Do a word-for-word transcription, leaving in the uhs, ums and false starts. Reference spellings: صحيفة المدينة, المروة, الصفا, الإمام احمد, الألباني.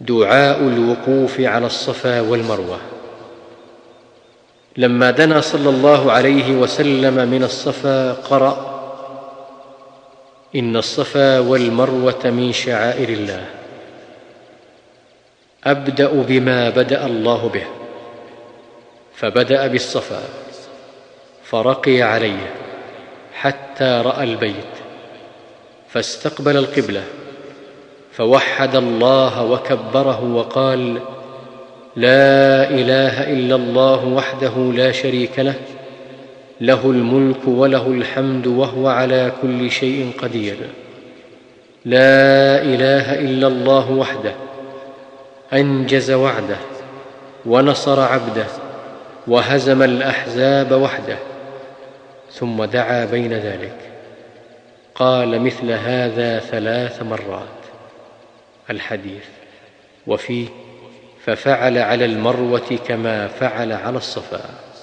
دعاء الوقوف على الصفا والمروة. لما دنا صلى الله عليه وسلم من الصفا قرأ: إن الصفا والمروة من شعائر الله، أبدأ بما بدأ الله به. فبدأ بالصفا فرقي عليه حتى رأى البيت، فاستقبل القبلة فوحد الله وكبره وقال: لا إله إلا الله وحده لا شريك له، له الملك وله الحمد وهو على كل شيء قدير. لا إله إلا الله وحده أنجز وعده ونصر عبده وهزم الأحزاب وحده. ثم دعا بين ذلك، قال مثل هذا ثلاث مرات. الحديث وفيه: ففعل على المروة كما فعل على الصفا.